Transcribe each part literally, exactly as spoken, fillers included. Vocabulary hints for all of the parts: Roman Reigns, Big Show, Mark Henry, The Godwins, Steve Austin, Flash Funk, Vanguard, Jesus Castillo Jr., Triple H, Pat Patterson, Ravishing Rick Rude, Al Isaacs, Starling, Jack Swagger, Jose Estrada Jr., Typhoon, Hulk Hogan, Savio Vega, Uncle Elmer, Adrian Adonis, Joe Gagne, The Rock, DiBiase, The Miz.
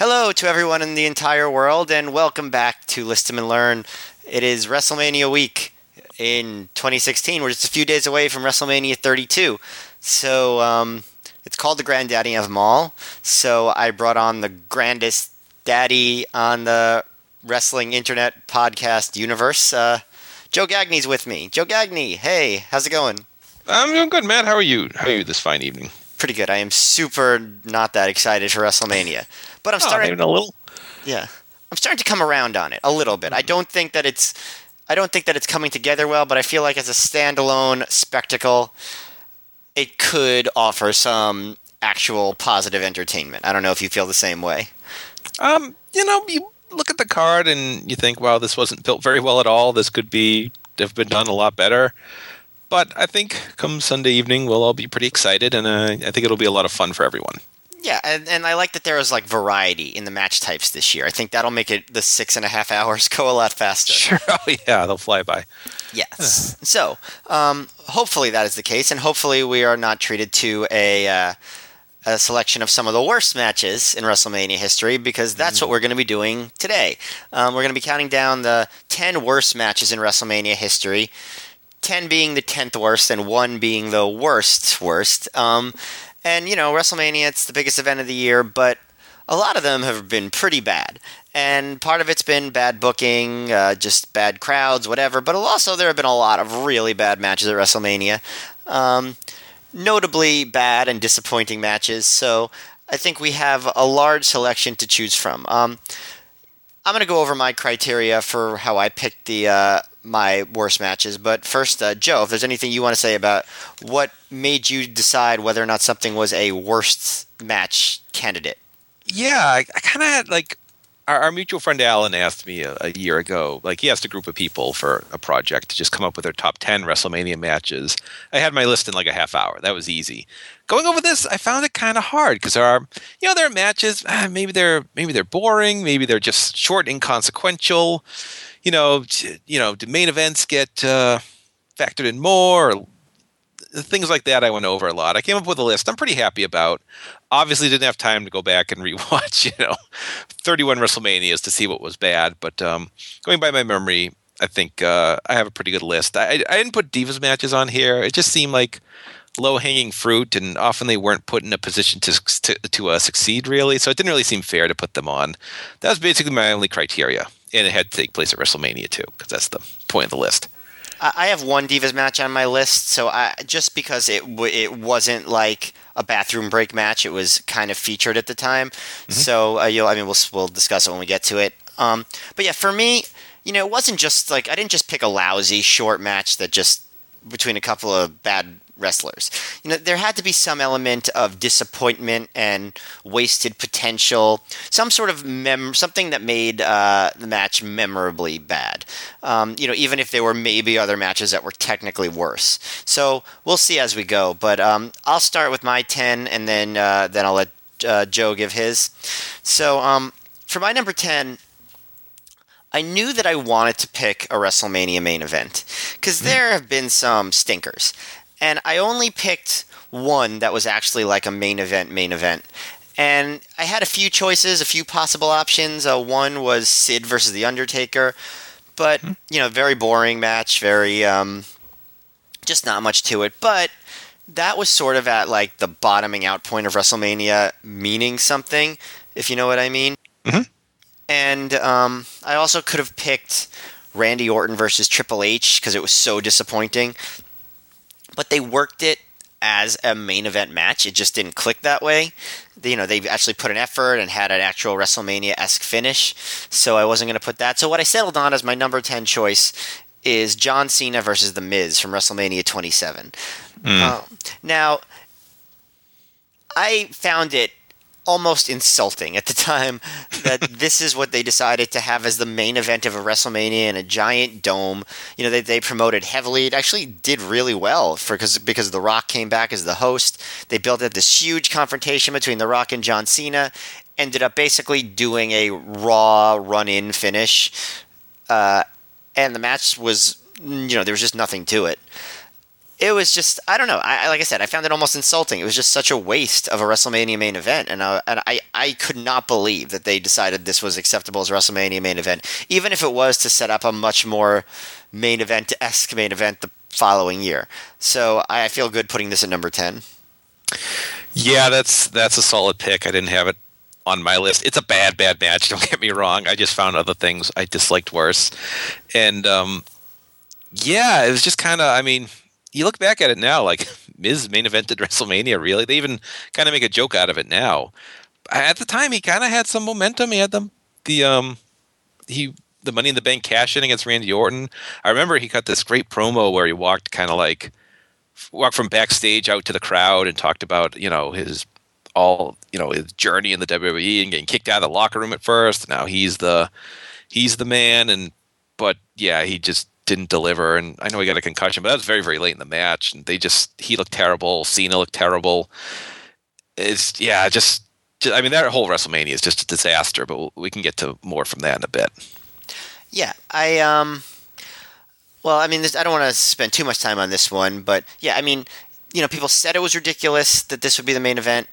Hello to everyone in the entire world, and welcome back to List 'Em and Learn. It is WrestleMania week in twenty sixteen. We're just a few days away from WrestleMania thirty-two. So um, it's called the granddaddy of them all. So I brought on the grandest daddy on the wrestling internet podcast universe. Uh, Joe Gagne's with me. Joe Gagne, hey, how's it going? I'm doing good, Matt. How are you? How are you this fine evening? Pretty good. I am super not that excited for WrestleMania, but I'm starting oh, maybe a little. Yeah, I'm starting to come around on it a little bit. Mm-hmm. I don't think that it's, I don't think that it's coming together well, but I feel like as a standalone spectacle, it could offer some actual positive entertainment. I don't know if you feel the same way. Um, you know, you look at the card and you think, "Wow, this wasn't built very well at all. This could be have been done a lot better." But I think come Sunday evening, we'll all be pretty excited, and uh, I think it'll be a lot of fun for everyone. Yeah, and, and I like that there is like variety in the match types this year. I think that'll make it the six and a half hours go a lot faster. Sure, oh yeah, they'll fly by. Yes. so um, hopefully that is the case, and hopefully we are not treated to a, uh, a selection of some of the worst matches in WrestleMania history, because that's mm. what we're going to be doing today. Um, we're going to be counting down the ten worst matches in WrestleMania history. ten being the tenth worst and one being the worst worst. Um, and, you know, WrestleMania, it's the biggest event of the year, but a lot of them have been pretty bad. And part of it's been bad booking, uh, just bad crowds, whatever. But also there have been a lot of really bad matches at WrestleMania. Um, notably bad and disappointing matches. So I think we have a large selection to choose from. Um, I'm going to go over my criteria for how I picked the... Uh, my worst matches, but first, uh, Joe, if there's anything you want to say about what made you decide whether or not something was a worst match candidate. Yeah, I, I kind of had, like, our, our mutual friend Alan asked me a, a year ago, like, he asked a group of people for a project to just come up with their top ten WrestleMania matches. I had my list in like a half hour. That was easy. Going over this, I found it kind of hard because there are, you know, there are matches, ah, maybe they're maybe they're boring, maybe they're just short, inconsequential. You know, you know, do main events get uh, factored in more? Or things like that I went over a lot. I came up with a list I'm pretty happy about. Obviously didn't have time to go back and rewatch, you know, thirty-one WrestleManias to see what was bad. But um, going by my memory, I think uh, I have a pretty good list. I, I didn't put Divas matches on here. It just seemed like low-hanging fruit, and often they weren't put in a position to to, to uh, succeed, really. So it didn't really seem fair to put them on. That was basically my only criteria. And it had to take place at WrestleMania, too, because that's the point of the list. I have one Divas match on my list, so I, just because it w- it wasn't like a bathroom break match. It was kind of featured at the time. Mm-hmm. So, uh, you know, I mean, we'll we'll discuss it when we get to it. Um, but, yeah, for me, you know, it wasn't just like – I didn't just pick a lousy short match that just – between a couple of bad wrestlers. You know, there had to be some element of disappointment and wasted potential, some sort of mem something that made uh, the match memorably bad. Um, you know, even if there were maybe other matches that were technically worse. So we'll see as we go. But um, I'll start with my ten, and then uh, then I'll let uh, Joe give his. So um, for my number ten, I knew that I wanted to pick a WrestleMania main event because there have been some stinkers. And I only picked one that was actually like a main event, main event. And I had a few choices, a few possible options. Uh, one was Sid versus The Undertaker. But, you know, very boring match, very um, just not much to it. But that was sort of at like the bottoming out point of WrestleMania meaning something, if you know what I mean. Mm-hmm. And um, I also could have picked Randy Orton versus Triple H because it was so disappointing. But they worked it as a main event match. It just didn't click that way. You know, they actually put an effort and had an actual WrestleMania-esque finish. So I wasn't going to put that. So what I settled on as my number ten choice is John Cena versus The Miz from WrestleMania twenty-seven. Mm. Uh, now, I found it almost insulting at the time that this is what they decided to have as the main event of a WrestleMania in a giant dome. You know, they they promoted heavily. It actually did really well for because because The Rock came back as the host. They built up this huge confrontation between The Rock and John Cena. Ended up basically doing a Raw run-in finish, uh, and the match was, you know, there was just nothing to it. it was just, I don't know. I, like I said, I found it almost insulting. It was just such a waste of a WrestleMania main event. And, I, and I, I could not believe that they decided this was acceptable as a WrestleMania main event, even if it was to set up a much more main event-esque main event the following year. So I feel good putting this at number ten. Yeah, that's that's a solid pick. I didn't have it on my list. It's a bad, bad match. Don't get me wrong. I just found other things I disliked worse. And, um, yeah, it was just kind of, I mean, you look back at it now, like, Miz main evented WrestleMania, really? They even kind of make a joke out of it now. At the time, he kind of had some momentum. He had the, the, um, he, the Money in the Bank cash-in against Randy Orton. I remember he cut this great promo where he walked kind of like, walked from backstage out to the crowd and talked about, you know, his all, you know, his journey in the W W E and getting kicked out of the locker room at first. Now he's the, he's the man. And, but yeah, he just didn't deliver. And I know he got a concussion, but that was very, very late in the match. And they just, he looked terrible. Cena looked terrible. It's, yeah, just, just I mean, that whole WrestleMania is just a disaster, but we can get to more from that in a bit. Yeah, I, um, well, I mean, this, I don't want to spend too much time on this one, but yeah, I mean, you know, people said it was ridiculous that this would be the main event,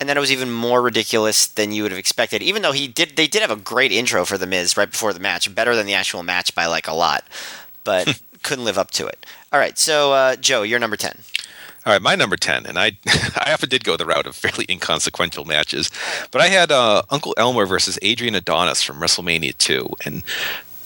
and then it was even more ridiculous than you would have expected, even though he did, they did have a great intro for The Miz right before the match, better than the actual match by like a lot, but couldn't live up to it. All right, so, uh, Joe, you're number ten. All right, my number ten, and I I often did go the route of fairly inconsequential matches, but I had uh, Uncle Elmer versus Adrian Adonis from WrestleMania two, and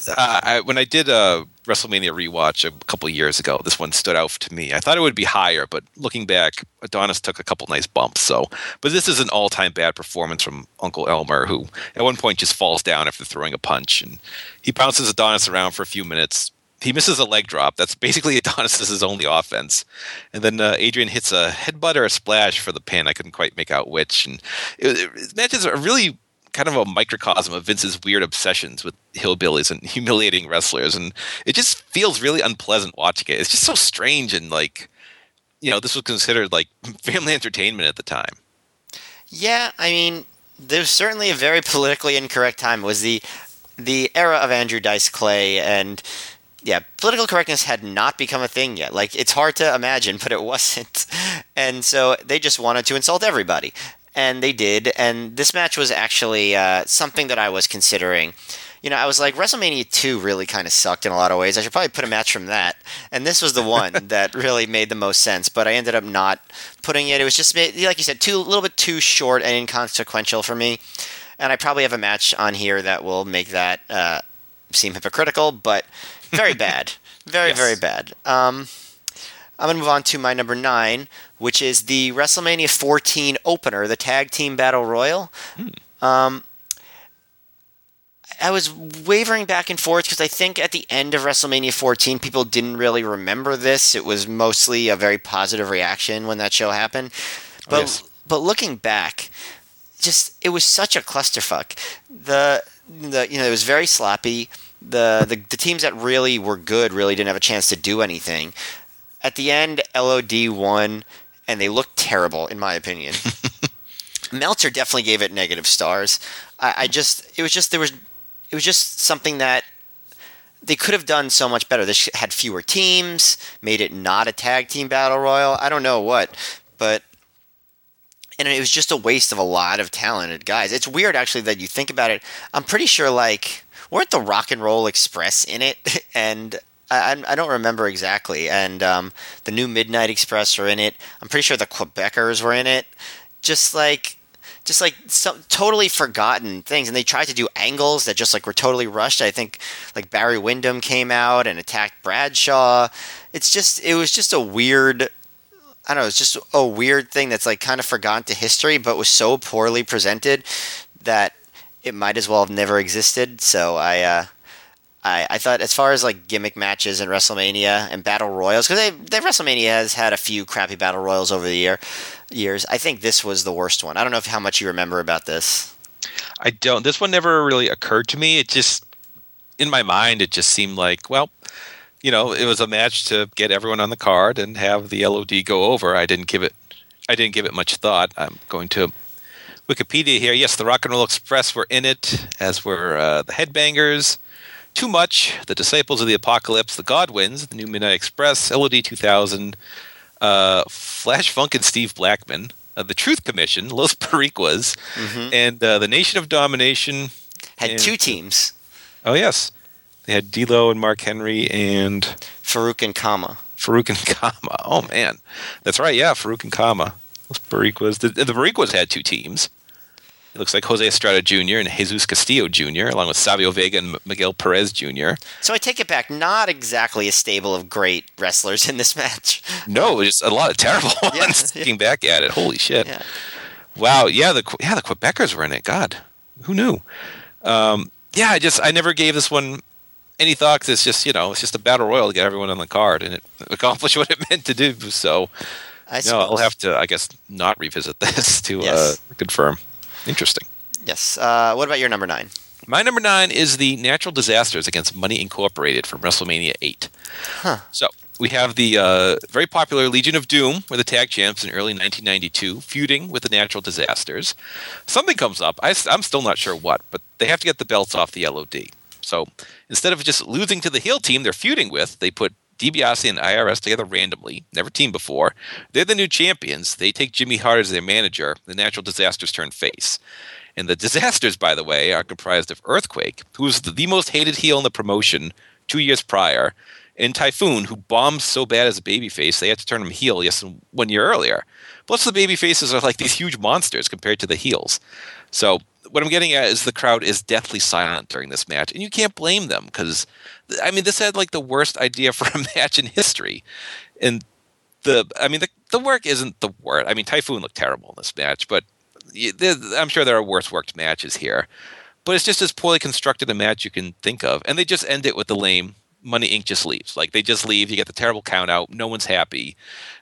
uh, I, when I did a WrestleMania rewatch a couple years ago, this one stood out to me. I thought it would be higher, but looking back, Adonis took a couple nice bumps. So, but this is an all-time bad performance from Uncle Elmer, who at one point just falls down after throwing a punch, and he bounces Adonis around for a few minutes. He misses a leg drop. That's basically Adonis's only offense. And then uh, Adrian hits a headbutt or a splash for the pin. I couldn't quite make out which. And it matches a really kind of a microcosm of Vince's weird obsessions with hillbillies and humiliating wrestlers. And it just feels really unpleasant watching it. It's just so strange and like, you know, this was considered like family entertainment at the time. Yeah, I mean, there's certainly a very politically incorrect time. It was the the era of Andrew Dice Clay and... Yeah, political correctness had not become a thing yet. Like, it's hard to imagine, but it wasn't. And so they just wanted to insult everybody. And they did. And this match was actually uh, something that I was considering. You know, I was like, WrestleMania two really kind of sucked in a lot of ways. I should probably put a match from that. And this was the one that really made the most sense. But I ended up not putting it. It was just, like you said, too, a little bit too short and inconsequential for me. And I probably have a match on here that will make that uh, seem hypocritical, but... Very bad. Very, yes. very bad. Um, I'm going to move on to my number nine, which is the WrestleMania fourteen opener, the Tag Team Battle Royal. Hmm. Um, I was wavering back and forth because I think at the end of WrestleMania fourteen, people didn't really remember this. It was mostly a very positive reaction when that show happened. But, oh, yes. but looking back, just it was such a clusterfuck. The, the you know, it was very sloppy. The, the the teams that really were good really didn't have a chance to do anything. At the end, L O D won, and they looked terrible, in my opinion. Meltzer definitely gave it negative stars. I, I just it was just there was it was just something that they could have done so much better. They had fewer teams, made it not a tag team battle royal. I don't know what, but. And it was just a waste of a lot of talented guys. It's weird, actually, that you think about it. I'm pretty sure, like, weren't the Rock and Roll Express in it? And I, I don't remember exactly. And um, the New Midnight Express were in it. I'm pretty sure the Quebecers were in it. Just like... Just like some totally forgotten things, and they tried to do angles that just like were totally rushed. I think like Barry Windham came out and attacked Bradshaw. It's just it was just a weird. I don't know, it's just a weird thing that's like kind of forgotten to history, but was so poorly presented that it might as well have never existed. So I, uh, I, I thought as far as like gimmick matches in WrestleMania and battle royals, because they, WrestleMania has had a few crappy battle royals over the year years. I think this was the worst one. I don't know if, how much you remember about this. I don't. This one never really occurred to me. It just in my mind, it just seemed like well. You know, it was a match to get everyone on the card and have the L O D go over. I didn't give it, I didn't give it much thought. I'm going to Wikipedia here. Yes, the Rock and Roll Express were in it, as were uh, the Headbangers, Too Much, The Disciples of the Apocalypse, The Godwins, The New Midnight Express, L O D two thousand, uh, Flash Funk and Steve Blackman, uh, The Truth Commission, Los Boricuas, mm-hmm. and uh, The Nation of Domination. Had and, two teams. Oh, yes. They had D-Lo and Mark Henry and... Faarooq and Kama. Faarooq and Kama. Oh, man. That's right, yeah, Faarooq and Kama. Los Boricuas. The, the Boricuas had two teams. It looks like Jose Estrada Junior and Jesus Castillo Junior, along with Savio Vega and Miguel Perez Junior So I take it back. Not exactly a stable of great wrestlers in this match. No, just a lot of terrible yeah, ones. Yeah. Looking back at it, holy shit! Yeah. Wow. Yeah. The yeah the Quebecers were in it. God, who knew? Um, yeah. I just I never gave this one any thoughts. It's just you know it's just a battle royal to get everyone on the card, and it accomplished what it meant to do. So I no, I'll have to I guess not revisit this to yes. uh, confirm. Interesting. Yes. Uh, what about your number nine? My number nine is the Natural Disasters against Money Incorporated from WrestleMania eight. Huh. So we have the uh, very popular Legion of Doom were the tag champs in early nineteen ninety-two, feuding with the Natural Disasters. Something comes up. I, I'm still not sure what, but they have to get the belts off the L O D. So instead of just losing to the heel team they're feuding with, they put DiBiase and I R S together randomly, never teamed before. They're the new champions. They take Jimmy Hart as their manager. The Natural Disasters turn face. And the Disasters, by the way, are comprised of Earthquake, who was the, the most hated heel in the promotion two years prior, and Typhoon, who bombed so bad as a babyface, they had to turn him heel yes, one year earlier. Plus, the babyfaces are like these huge monsters compared to the heels. So what I'm getting at is the crowd is deathly silent during this match, and you can't blame them because... I mean, this had like the worst idea for a match in history, and the I mean, the the work isn't the worst. I mean, Typhoon looked terrible in this match, but I'm sure there are worse worked matches here. But it's just as poorly constructed a match you can think of, and they just end it with the lame Money Incorporated just leaves. Like they just leave. You get the terrible count out. No one's happy.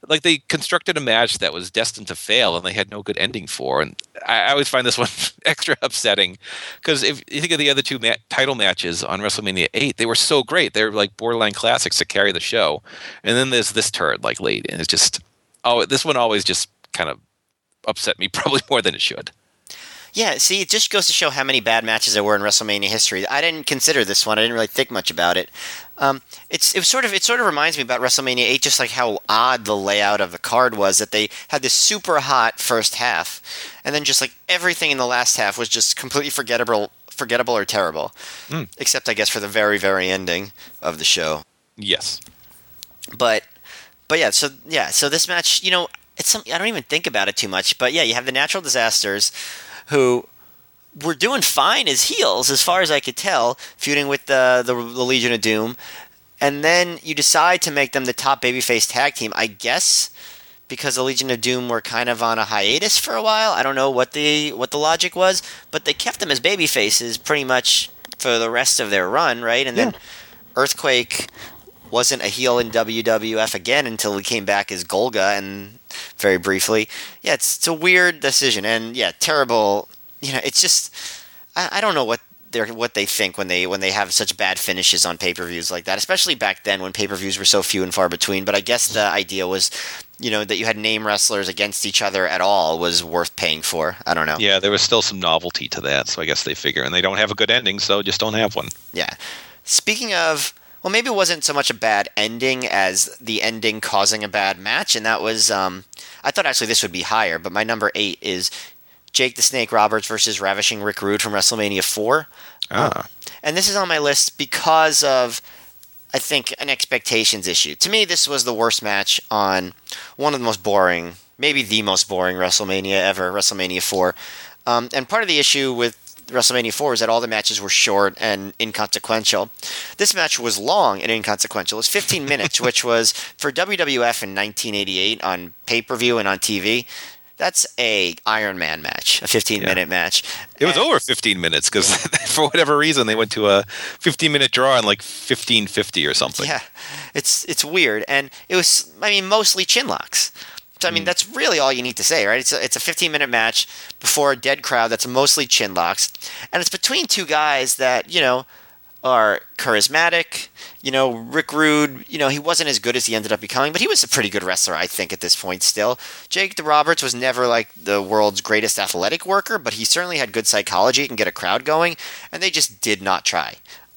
Like they constructed a match that was destined to fail, and they had no good ending for. And I, I always find this one extra upsetting because if you think of the other two ma- title matches on WrestleMania eight, they were so great. They were like borderline classics to carry the show. And then there's this turd like late, and it's just oh, this one always just kind of upset me probably more than it should. Yeah, see, it just goes to show how many bad matches there were in WrestleMania history. I didn't consider this one. I didn't really think much about it. Um, it's it was sort of it sort of reminds me about WrestleMania eight, just like how odd the layout of the card was, that they had this super hot first half, and then just like everything in the last half was just completely forgettable, forgettable or terrible, mm. except I guess for the very, very ending of the show. Yes, but but yeah, so yeah, so this match, you know, it's some, I don't even think about it too much, but yeah, you have the Natural Disasters, who were doing fine as heels, as far as I could tell, feuding with the, the the Legion of Doom. And then you decide to make them the top babyface tag team, I guess, because the Legion of Doom were kind of on a hiatus for a while. I don't know what the what the logic was, but they kept them as babyfaces pretty much for the rest of their run, right? And yeah. then Earthquake wasn't a heel in W W F again until he came back as Golga, and very briefly. Yeah, it's, it's a weird decision, and yeah, terrible. You know, it's just I, I don't know what they're what they think when they when they have such bad finishes on pay-per-views like that, especially back then when pay-per-views were so few and far between. But I guess the idea was, you know, that you had name wrestlers against each other at all was worth paying for. I don't know. Yeah, there was still some novelty to that, so I guess they figure, and they don't have a good ending, so just don't have one. Yeah. Speaking of. Well, maybe it wasn't so much a bad ending as the ending causing a bad match, and that was um, – I thought actually this would be higher, but my number eight is Jake the Snake Roberts versus Ravishing Rick Rude from WrestleMania four. Ah. Um, and this is on my list because of, I think, an expectations issue. To me, this was the worst match on one of the most boring – maybe the most boring WrestleMania ever, WrestleMania four. Um, and part of the issue with WrestleMania four is that all the matches were short and inconsequential. This match was long and inconsequential. It was fifteen minutes, which was for W W F in nineteen eighty-eight on pay-per-view and on T V. That's a Iron Man match, a fifteen-minute yeah. match. It was and, over fifteen minutes because yeah. for whatever reason they went to a fifteen-minute draw in like fifteen fifty or something. Yeah, it's it's weird. And it was, I mean, mostly chin locks. So, I mean, that's really all you need to say, right? It's a, it's a fifteen-minute match before a dead crowd that's mostly chin locks. And it's between two guys that, you know, are charismatic. You know, Rick Rude, you know, he wasn't as good as he ended up becoming, but he was a pretty good wrestler, I think, at this point still. Jake the Roberts was never, like, the world's greatest athletic worker, but he certainly had good psychology and get a crowd going, and they just did not try.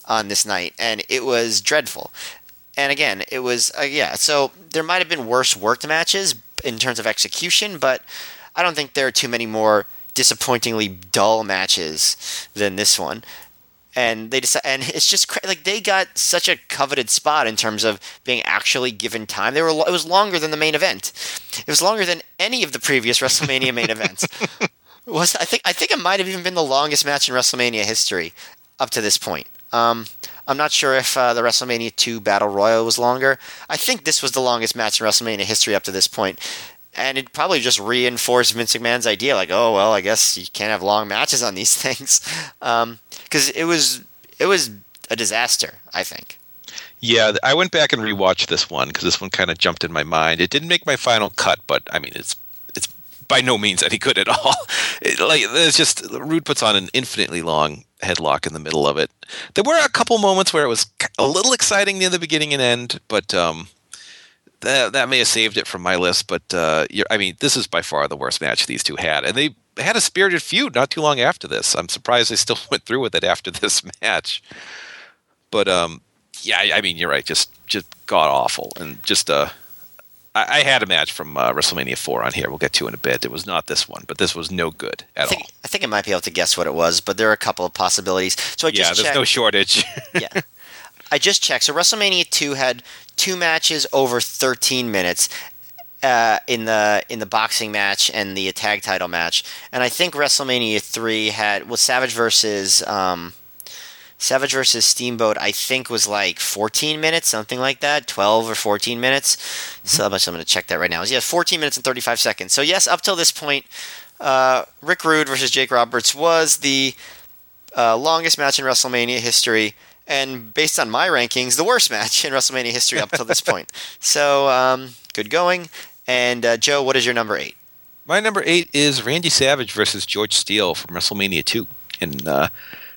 on this night, and it was dreadful. And again, it was uh, yeah. So there might have been worse worked matches in terms of execution, but I don't think there are too many more disappointingly dull matches than this one. And they decide, and it's just cra- like they got such a coveted spot in terms of being actually given time. They were it was longer than the main event. It was longer than any of the previous WrestleMania main events. Was I think I think it might have even been the longest match in WrestleMania history up to this point. Um, I'm not sure if uh, the WrestleMania two Battle Royal was longer. I think this was the longest match in WrestleMania history up to this point. And it probably just reinforced Vince McMahon's idea, like, oh, well, I guess you can't have long matches on these things. Um, 'cause it was it was a disaster, I think. Yeah, I went back and rewatched this one because this one kind of jumped in my mind. It didn't make my final cut, but, I mean, it's it's by no means any good at all. It, like, there's just Rude puts on an infinitely long headlock in the middle of it. There were a couple moments where it was a little exciting near the beginning and end, but... Um, That that may have saved it from my list, but uh, you're, I mean, this is by far the worst match these two had. And they had a spirited feud not too long after this. I'm surprised they still went through with it after this match. But, um, yeah, I, I mean, you're right. Just just god-awful. And just uh, I, I had a match from uh, WrestleMania four on here. We'll get to in a bit. It was not this one, but this was no good at I think, all. I think I might be able to guess what it was, but there are a couple of possibilities. So I just Yeah, there's checked. No shortage. Yeah. I just checked. So WrestleMania two had two matches over thirteen minutes uh, in the in the boxing match and the tag title match, and I think WrestleMania three had was well, Savage versus um, Savage versus Steamboat. I think was like fourteen minutes, something like that, twelve or fourteen minutes. Mm-hmm. So I'm going to check that right now. Yeah, fourteen minutes and thirty-five seconds. So yes, up till this point, uh, Rick Rude versus Jake Roberts was the uh, longest match in WrestleMania history. And based on my rankings, the worst match in WrestleMania history up until this point. So, um, good going. And, uh, Joe, what is your number eight? My number eight is Randy Savage versus George Steele from WrestleMania two. And uh,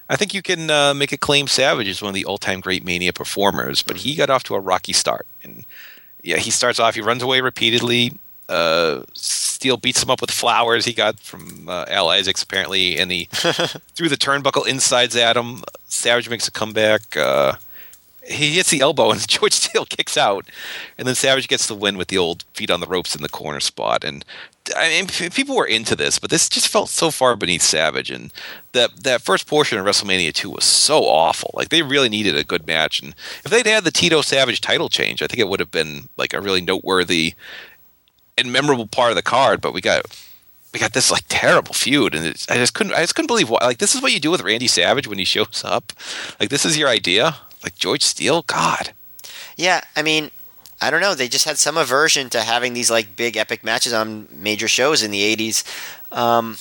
I think you can uh, make a claim Savage is one of the all-time great Mania performers, but he got off to a rocky start. And, yeah, he starts off, he runs away repeatedly. Uh, Steele beats him up with flowers he got from uh, Al Isaacs, apparently, and he threw the turnbuckle insides at him. Savage makes a comeback. Uh, he hits the elbow, and George Steele kicks out. And then Savage gets the win with the old feet on the ropes in the corner spot. And I mean, people were into this, but this just felt so far beneath Savage. And that that first portion of WrestleMania two was so awful. Like, they really needed a good match. And if they'd had the Tito Savage title change, I think it would have been like a really noteworthy and memorable part of the card, but we got we got this like terrible feud, and it's, I just couldn't I just couldn't believe what like this is what you do with Randy Savage when he shows up. Like, this is your idea, like George Steele, God. Yeah, I mean, I don't know. They just had some aversion to having these like big epic matches on major shows in the eighties, um,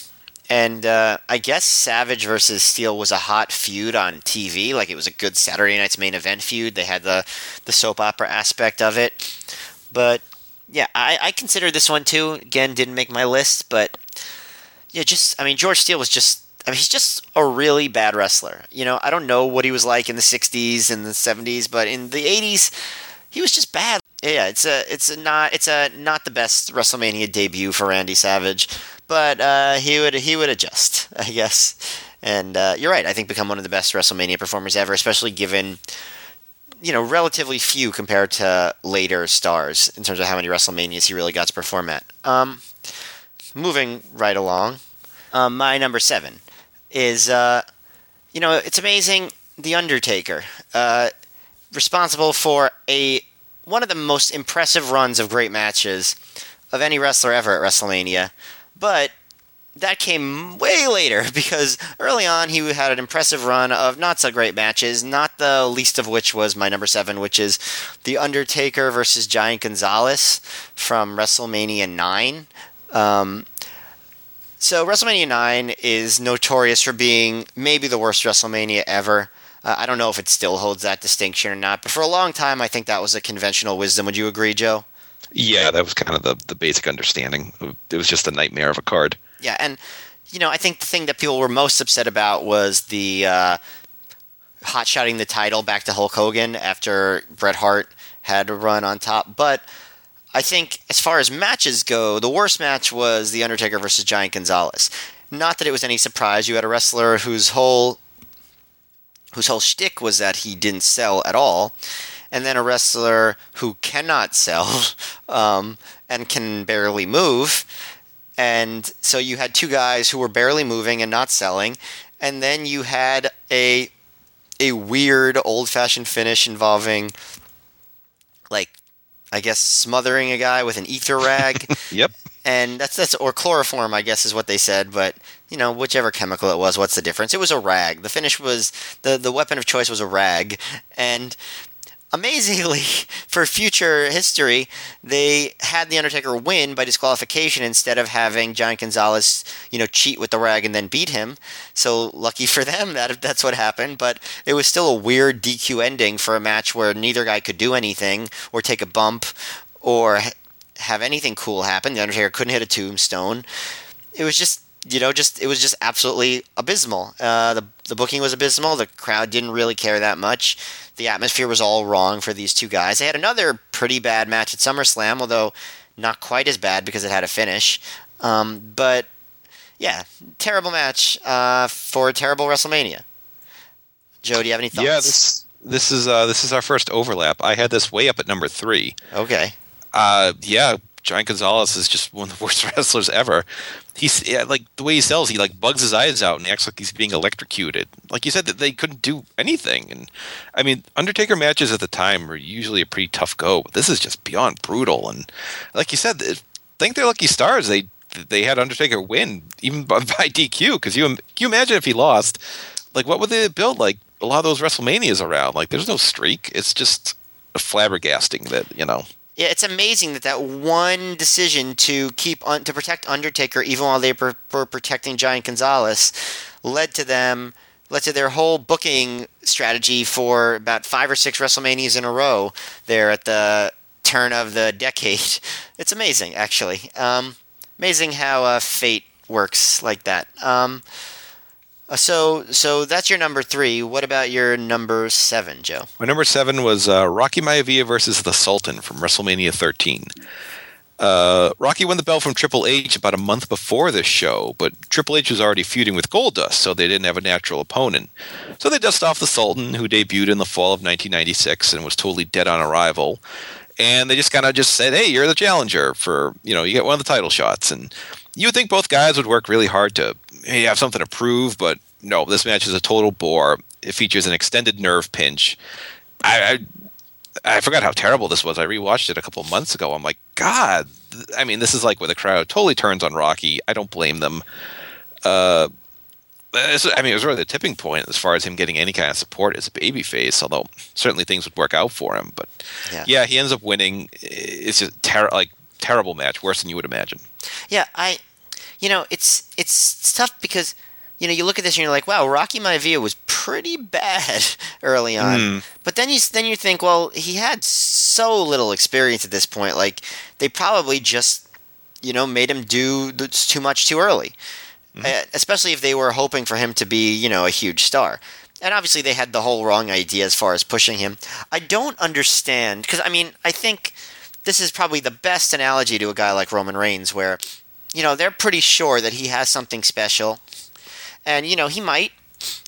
and uh, I guess Savage versus Steele was a hot feud on T V. Like, it was a good Saturday night's main event feud. They had the the soap opera aspect of it, but. Yeah, I, I consider this one too. Again, didn't make my list, but yeah, just I mean, George Steele was just I mean, he's just a really bad wrestler. You know, I don't know what he was like in the sixties and the seventies, but in the eighties, he was just bad. Yeah, it's a it's a not it's a not the best WrestleMania debut for Randy Savage, but uh, he would he would adjust, I guess. And uh, you're right. I think become one of the best WrestleMania performers ever, especially given. You know, relatively few compared to later stars in terms of how many WrestleManias he really got to perform at. Um, moving right along, um, my number seven is, uh, you know, it's amazing, The Undertaker, uh, responsible for a one of the most impressive runs of great matches of any wrestler ever at WrestleMania, but that came way later, because early on he had an impressive run of not-so-great matches, not the least of which was my number seven, which is The Undertaker versus Giant Gonzalez from WrestleMania nine. Um, so WrestleMania nine is notorious for being maybe the worst WrestleMania ever. Uh, I don't know if it still holds that distinction or not, but for a long time I think that was a conventional wisdom. Would you agree, Joe? Yeah, that was kind of the, the basic understanding. It was just a nightmare of a card. Yeah, and, you know, I think the thing that people were most upset about was the uh, hot-shotting the title back to Hulk Hogan after Bret Hart had a run on top. But I think as far as matches go, the worst match was The Undertaker versus Giant Gonzalez. Not that it was any surprise. You had a wrestler whose whole whose whole shtick was that he didn't sell at all, and then a wrestler who cannot sell um, and can barely move. And so you had two guys who were barely moving and not selling, and then you had a a weird old-fashioned finish involving, like, I guess smothering a guy with an ether rag. Yep. And that's that's or chloroform, I guess, is what they said. But you know, whichever chemical it was, what's the difference? It was a rag. The finish was the the weapon of choice was a rag. And amazingly, for future history, they had The Undertaker win by disqualification instead of having Giant Gonzalez, you know, cheat with the rag and then beat him. So lucky for them, that that's what happened. But it was still a weird D Q ending for a match where neither guy could do anything or take a bump or have anything cool happen. The Undertaker couldn't hit a tombstone. It was just, you know, just it was just absolutely abysmal. Uh, the the booking was abysmal. The crowd didn't really care that much. The atmosphere was all wrong for these two guys. They had another pretty bad match at SummerSlam, although not quite as bad because it had a finish. Um, but, yeah, terrible match uh, for a terrible WrestleMania. Joe, do you have any thoughts? Yeah, this this is uh, this is our first overlap. I had this way up at number three. Okay. Uh, yeah, Giant Gonzalez is just one of the worst wrestlers ever. He's yeah, like the way he sells, he like bugs his eyes out and acts like he's being electrocuted. Like you said, that they couldn't do anything. And I mean, Undertaker matches at the time were usually a pretty tough go, but this is just beyond brutal. And like you said, I think they're lucky stars. They they had Undertaker win even by D Q, because you can you imagine if he lost, like what would they build like a lot of those WrestleManias around? Like there's no streak. It's just a flabbergasting that you know. Yeah, it's amazing that that one decision to keep un- to protect Undertaker, even while they were per- protecting Giant Gonzalez, led to them led to their whole booking strategy for about five or six WrestleManias in a row there at the turn of the decade. It's amazing, actually. Um, amazing how uh, fate works like that. Um, so, so that's your number three. What about your number seven, Joe? My number seven was uh, Rocky Maivia versus the Sultan from WrestleMania thirteen. Uh, Rocky won the belt from Triple H about a month before this show, but Triple H was already feuding with Goldust, so they didn't have a natural opponent. So they dusted off the Sultan, who debuted in the fall of nineteen ninety-six and was totally dead on arrival. And they just kind of just said, hey, you're the challenger for, you know, you get one of the title shots. And you would think both guys would work really hard to hey, have something to prove, but no, this match is a total bore. It features an extended nerve pinch. I I, I forgot how terrible this was. I rewatched it a couple months ago. I'm like, God, I mean, this is like where the crowd totally turns on Rocky. I don't blame them. Uh, I mean, it was really the tipping point as far as him getting any kind of support as a babyface, although certainly things would work out for him. But yeah, yeah he ends up winning. It's just ter- like terrible match, worse than you would imagine. Yeah, I, you know, it's it's tough because, you know, you look at this and you're like, wow, Rocky Maivia was pretty bad early on. Mm. But then you then you think, well, he had so little experience at this point. Like, they probably just, you know, made him do too much too early. Mm-hmm. Especially if they were hoping for him to be, you know, a huge star. And obviously they had the whole wrong idea as far as pushing him. I don't understand, because, I mean, I think this is probably the best analogy to a guy like Roman Reigns where, you know, they're pretty sure that he has something special. And, you know, he might.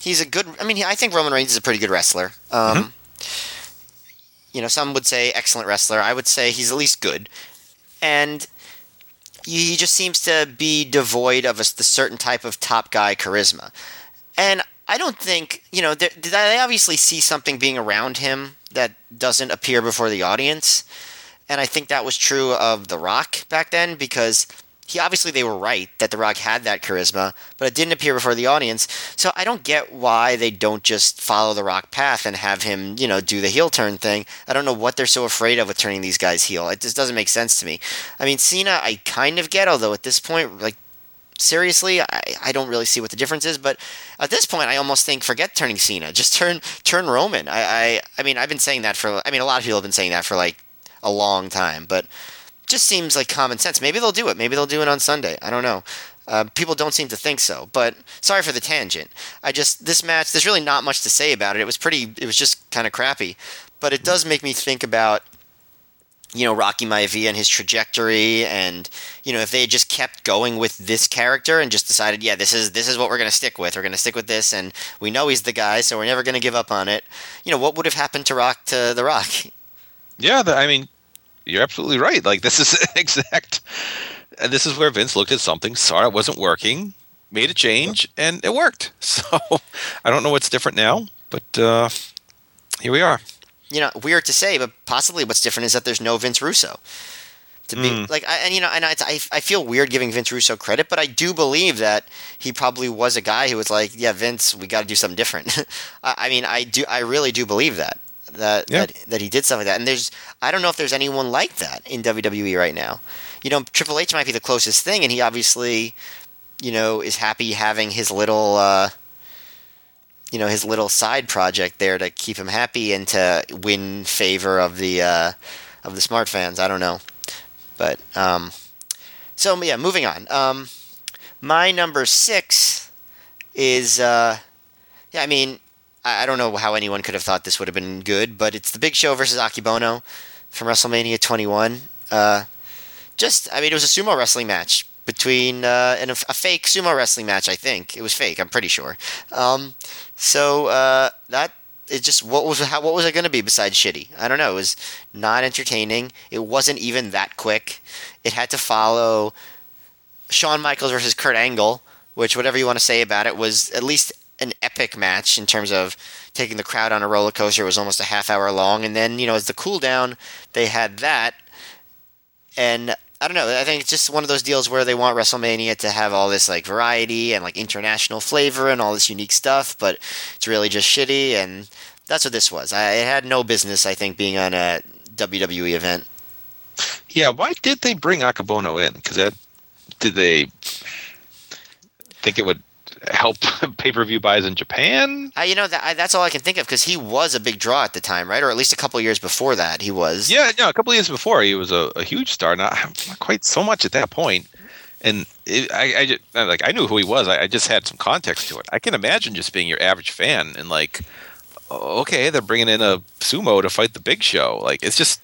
He's a good – I mean, I think Roman Reigns is a pretty good wrestler. Um, mm-hmm. You know, some would say excellent wrestler. I would say he's at least good. And – he just seems to be devoid of a, the certain type of top guy charisma. And I don't think, you know, they, they obviously see something being around him that doesn't appear before the audience. And I think that was true of The Rock back then because he obviously they were right that The Rock had that charisma, but it didn't appear before the audience. So I don't get why they don't just follow The Rock path and have him, you know, do the heel turn thing. I don't know what they're so afraid of with turning these guys heel. It just doesn't make sense to me. I mean, Cena, I kind of get, although at this point, like, seriously, I, I don't really see what the difference is. But at this point, I almost think forget turning Cena. Just turn turn Roman. I, I, I mean, I've been saying that for – I mean, a lot of people have been saying that for, like, a long time, but – just seems like common sense. Maybe they'll do it. Maybe they'll do it on Sunday. I don't know. Uh, people don't seem to think so. But sorry for the tangent. I just this match. There's really not much to say about it. It was pretty. It was just kind of crappy. But it does make me think about you know, Rocky Maivia and his trajectory, and, you know, if they had just kept going with this character and just decided, yeah, this is this is what we're going to stick with. We're going to stick with this, and we know he's the guy, so we're never going to give up on it. You know, what would have happened to Rock to The Rock? Yeah, the, I mean, you're absolutely right. Like, this is exact. And this is where Vince looked at something, saw it wasn't working, made a change, and it worked. So I don't know what's different now, but uh, here we are. You know, weird to say, but possibly what's different is that there's no Vince Russo. To be mm. like, I, and you know, and I, I, I feel weird giving Vince Russo credit, but I do believe that he probably was a guy who was like, "Yeah, Vince, we got to do something different." I, I mean, I do, I really do believe that that, yeah. that that he did something like that. And there's, I don't know if there's anyone like that in W W E right now. You know, Triple H might be the closest thing, and he obviously, you know, is happy having his little. Uh, you know, his little side project there to keep him happy and to win favor of the uh, of the smart fans. I don't know. But, um, so, yeah, moving on. Um, my number six is, uh, yeah, I mean, I, I don't know how anyone could have thought this would have been good, but it's The Big Show versus Akebono from WrestleMania twenty-one. Uh, just, I mean, it was a sumo wrestling match. Between uh, and a, a fake sumo wrestling match, I think it was fake. I'm pretty sure. Um, so uh, that is just what was how, what was it going to be besides shitty? I don't know. It was not entertaining. It wasn't even that quick. It had to follow Shawn Michaels versus Kurt Angle, which whatever you want to say about it was at least an epic match in terms of taking the crowd on a roller coaster. It was almost a half hour long, and then you know as the cool down, they had that and. I don't know. I think it's just one of those deals where they want WrestleMania to have all this like variety and like international flavor and all this unique stuff, but it's really just shitty. And that's what this was. I, it had no business, I think, being on a W W E event. Yeah, why did they bring Akebono in? Because that did they think it would help pay-per-view buys in Japan? I, you know, that, I, that's all I can think of because he was a big draw at the time, right? Or at least a couple of years before that he was. Yeah, no, a couple of years before he was a, a huge star. Not, not quite so much at that point. And it, I, I, just, I like I knew who he was. I, I just had some context to it. I can imagine just being your average fan and like, okay, they're bringing in a sumo to fight the Big Show. Like, it's just,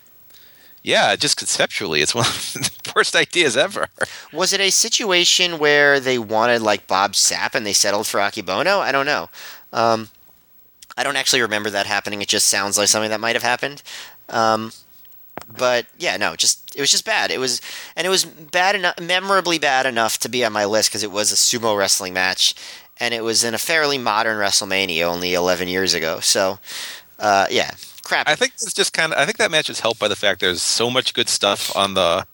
yeah, just conceptually, it's one of the worst ideas ever. Was it a situation where they wanted, like, Bob Sapp and they settled for Akebono? I don't know. Um, I don't actually remember that happening. It just sounds like something that might have happened. Um, but, yeah, no, just it was just bad. It was, and it was bad enough, memorably bad enough to be on my list because it was a sumo wrestling match, and it was in a fairly modern WrestleMania only eleven years ago. So, uh, yeah. Crap. I think it's just kind of. I think that match is helped by the fact there's so much good stuff on the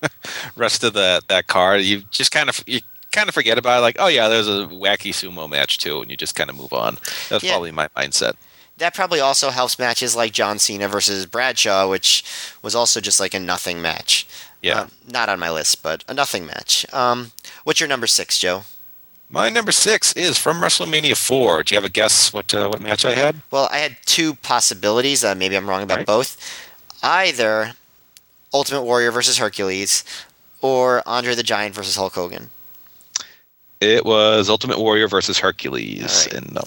rest of the that card. You just kind of you kind of forget about it. Like, oh yeah, there's a wacky sumo match too, and you just kind of move on. That's yeah. probably my mindset. That probably also helps matches like John Cena versus Bradshaw, which was also just like a nothing match. Yeah, um, not on my list, but a nothing match. Um, what's your number six, Joe? My number six is from WrestleMania four. Do you have a guess what uh, what match I had? Well, I had two possibilities. Uh, maybe I'm wrong about right. both. Either Ultimate Warrior versus Hercules or Andre the Giant versus Hulk Hogan. It was Ultimate Warrior versus Hercules. Right. And uh,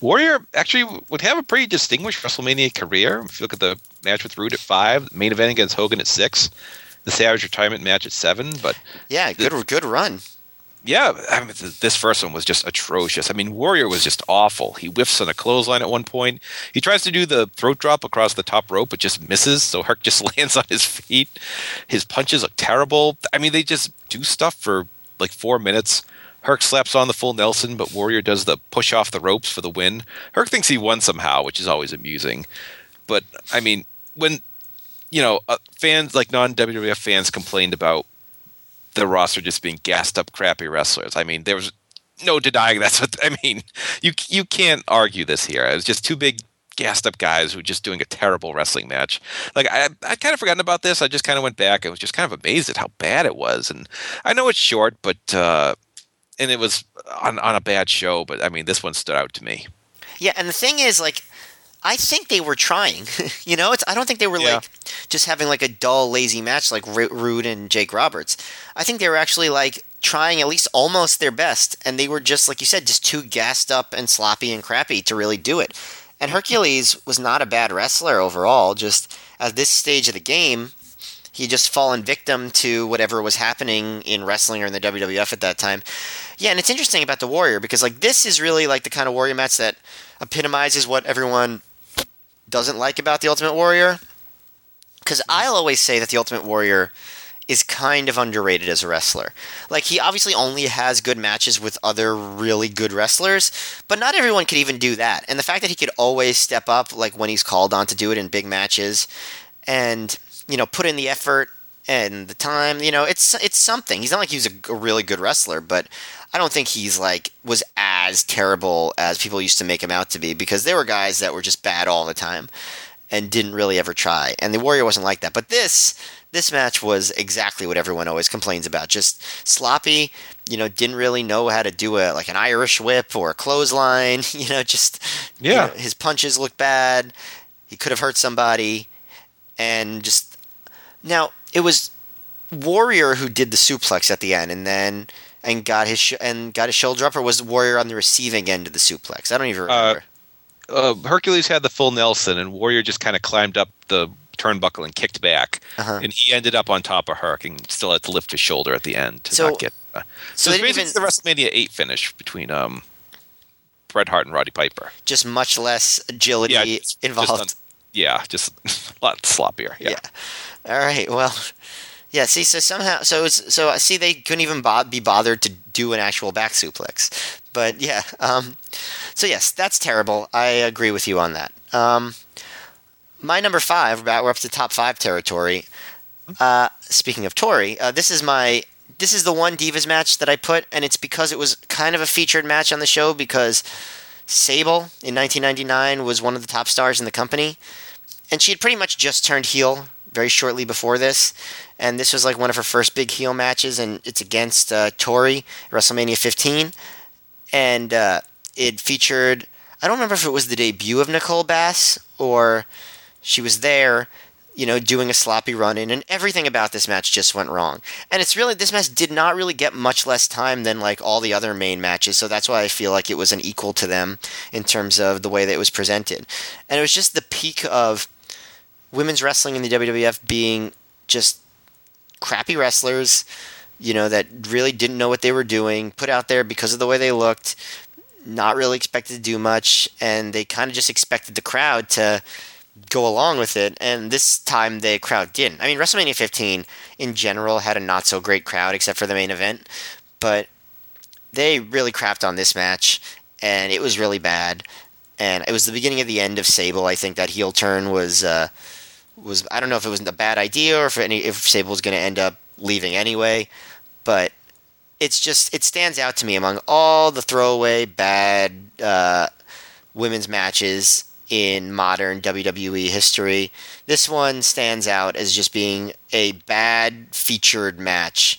Warrior actually would have a pretty distinguished WrestleMania career. If you look at the match with Rude at five, main event against Hogan at six, the Savage retirement match at seven. But yeah, good the, good run. Yeah, I mean, this first one was just atrocious. I mean, Warrior was just awful. He whiffs on a clothesline at one point. He tries to do the throat drop across the top rope, but just misses, so Herc just lands on his feet. His punches look terrible. I mean, they just do stuff for like four minutes. Herc slaps on the full Nelson, but Warrior does the push off the ropes for the win. Herc thinks he won somehow, which is always amusing. But, I mean, when, you know, fans, like non-W W F fans complained about the roster just being gassed up crappy wrestlers. I mean, there was no denying that's what I mean. You you can't argue this here. It was just two big gassed up guys who were just doing a terrible wrestling match. Like I I'd kind of forgotten about this. I just kind of went back and was just kind of amazed at how bad it was. And I know it's short, but uh, and it was on on a bad show. But I mean, this one stood out to me. Yeah, and the thing is, like, I think they were trying, you know. It's I don't think they were yeah. like just having like a dull, lazy match like R- Rude and Jake Roberts. I think they were actually like trying at least almost their best, and they were just like you said, just too gassed up and sloppy and crappy to really do it. And Hercules was not a bad wrestler overall. Just at this stage of the game, He had just fallen victim to whatever was happening in wrestling or in the W W F at that time. Yeah, and it's interesting about the Warrior because, like, this is really, like, the kind of Warrior match that epitomizes what everyone doesn't like about the Ultimate Warrior. Because I'll always say that the Ultimate Warrior is kind of underrated as a wrestler. Like, he obviously only has good matches with other really good wrestlers, but not everyone could even do that. And the fact that he could always step up, like, when he's called on to do it in big matches and, you know, put in the effort and the time, you know, it's it's something. He's not like he was a, a really good wrestler, but I don't think he's, like, was as terrible as people used to make him out to be because there were guys that were just bad all the time and didn't really ever try. And the Warrior wasn't like that. But this... This match was exactly what everyone always complains about. Just sloppy, you know, didn't really know how to do a like an Irish whip or a clothesline, you know, just yeah. You know, his punches looked bad. He could have hurt somebody. And just now it was Warrior who did the suplex at the end and then and got his sh- and got his shoulder up, or was Warrior on the receiving end of the suplex? I don't even remember. Uh, uh, Hercules had the full Nelson and Warrior just kind of climbed up the turnbuckle and kicked back, uh-huh. and he ended up on top of Herc and still had to lift his shoulder at the end to so, not get. Uh, so, so it's basically even, the WrestleMania eight finish between um, Bret Hart and Roddy Piper. Just much less agility yeah, just, involved. Just, yeah, just a lot sloppier. Yeah. yeah. All right. Well. Yeah. See. So somehow. So it's, so I see they couldn't even bo- be bothered to do an actual back suplex. But yeah. Um, so yes, that's terrible. I agree with you on that. Um, My number five, we're up to top five territory. Uh, speaking of Tory, uh, this is my this is the one Divas match that I put, and it's because it was kind of a featured match on the show because Sable in nineteen ninety-nine was one of the top stars in the company, and she had pretty much just turned heel very shortly before this, and this was like one of her first big heel matches, and it's against uh, Tory, WrestleMania fifteen, and uh, it featured, I don't remember if it was the debut of Nicole Bass or... She was there, you know, doing a sloppy run-in, and everything about this match just went wrong. And it's really, this match did not really get much less time than, like, all the other main matches, so that's why I feel like it was an equal to them in terms of the way that it was presented. And it was just the peak of women's wrestling in the W W F being just crappy wrestlers, you know, that really didn't know what they were doing, put out there because of the way they looked, not really expected to do much, and they kind of just expected the crowd to... go along with it, and this time the crowd didn't. I mean, WrestleMania fifteen in general had a not so great crowd except for the main event, but they really crapped on this match, and it was really bad, and it was the beginning of the end of Sable. I think that heel turn was uh, was I don't know if it was a bad idea or if any if Sable was going to end up leaving anyway, but it's just it stands out to me among all the throwaway bad uh, women's matches in modern W W E history. This one stands out as just being a bad featured match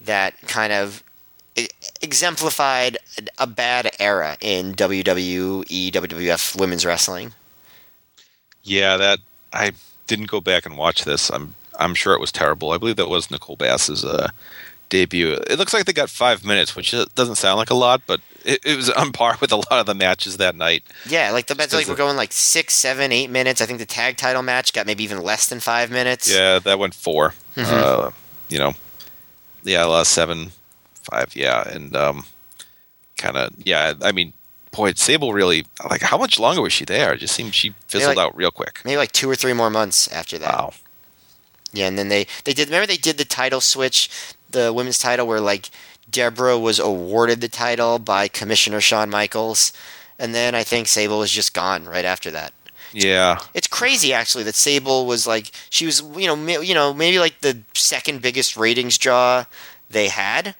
that kind of exemplified a bad era in W W E, W W F women's wrestling. Yeah, that I didn't go back and watch this. I'm I'm sure it was terrible. I believe that was Nicole Bass's uh, debut. It looks like they got five minutes, which doesn't sound like a lot, but it, it was on par with a lot of the matches that night. Yeah, like the matches like we're going like six, seven, eight minutes. I think the tag title match got maybe even less than five minutes. Yeah, that went four. Mm-hmm. Uh, you know, yeah, I lost seven, five, yeah, and um, kind of yeah. I mean, boy, Sable really like how much longer was she there? It just seemed she fizzled like, out real quick. Maybe like two or three more months after that. Wow. Yeah, and then they they did remember they did the title switch. The women's title where, like, Deborah was awarded the title by Commissioner Shawn Michaels. And then I think Sable was just gone right after that. Yeah. It's crazy, actually, that Sable was, like, she was, you know, ma- you know, maybe, like, the second biggest ratings draw they had.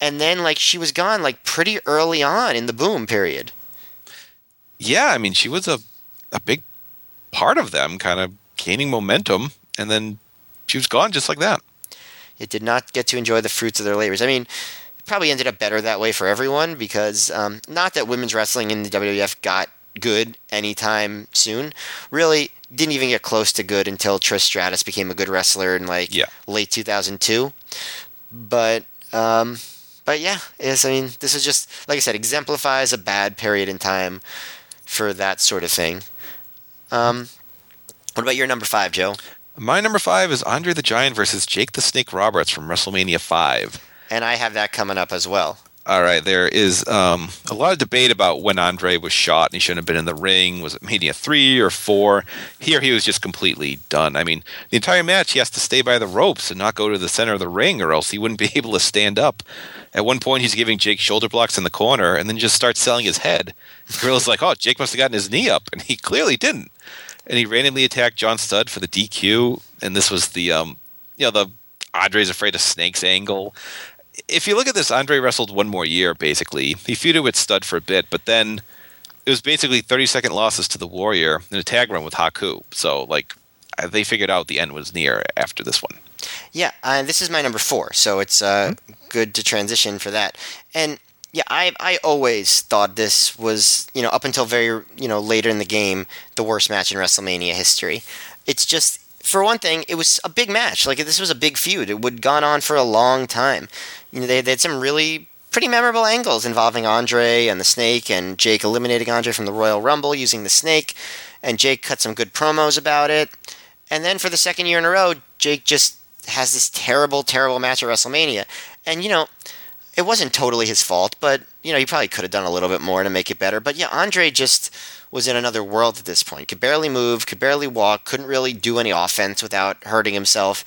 And then, like, she was gone, like, pretty early on in the boom period. Yeah, I mean, she was a, a big part of them, kind of gaining momentum. And then she was gone just like that. It did not get to enjoy the fruits of their labors. I mean, it probably ended up better that way for everyone because um, not that women's wrestling in the W W F got good anytime soon. Really, didn't even get close to good until Trish Stratus became a good wrestler in like yeah. late two thousand two. But um, but yeah, it's, I mean, this is just like I said, exemplifies a bad period in time for that sort of thing. Um, what about your number five, Joe? My number five is Andre the Giant versus Jake the Snake Roberts from WrestleMania five. And I have that coming up as well. All right, there is um, a lot of debate about when Andre was shot and he shouldn't have been in the ring. Was it Mania three or four? Here he was just completely done. I mean, the entire match he has to stay by the ropes and not go to the center of the ring or else he wouldn't be able to stand up. At one point he's giving Jake shoulder blocks in the corner and then just starts selling his head. Gorilla's like, oh, Jake must have gotten his knee up, and he clearly didn't. And he randomly attacked John Studd for the D Q, and this was the, um, you know, the Andre's afraid of snakes angle. If you look at this, Andre wrestled one more year, basically. He feuded with Studd for a bit, but then it was basically thirty-second losses to the Warrior and a tag run with Haku. So, like, they figured out the end was near after this one. Yeah, uh, this is my number four, so it's uh, mm-hmm. good to transition for that. And, yeah, I I always thought this was, you know, up until very, you know, later in the game, the worst match in WrestleMania history. It's just, for one thing, it was a big match. Like, this was a big feud. It would have gone on for a long time. You know, they, they had some really pretty memorable angles involving Andre and the Snake, and Jake eliminating Andre from the Royal Rumble using the Snake, and Jake cut some good promos about it. And then for the second year in a row, Jake just has this terrible, terrible match at WrestleMania. And, you know, it wasn't totally his fault, but, you know, he probably could have done a little bit more to make it better. But, yeah, Andre just was in another world at this point. Could barely move, could barely walk, couldn't really do any offense without hurting himself.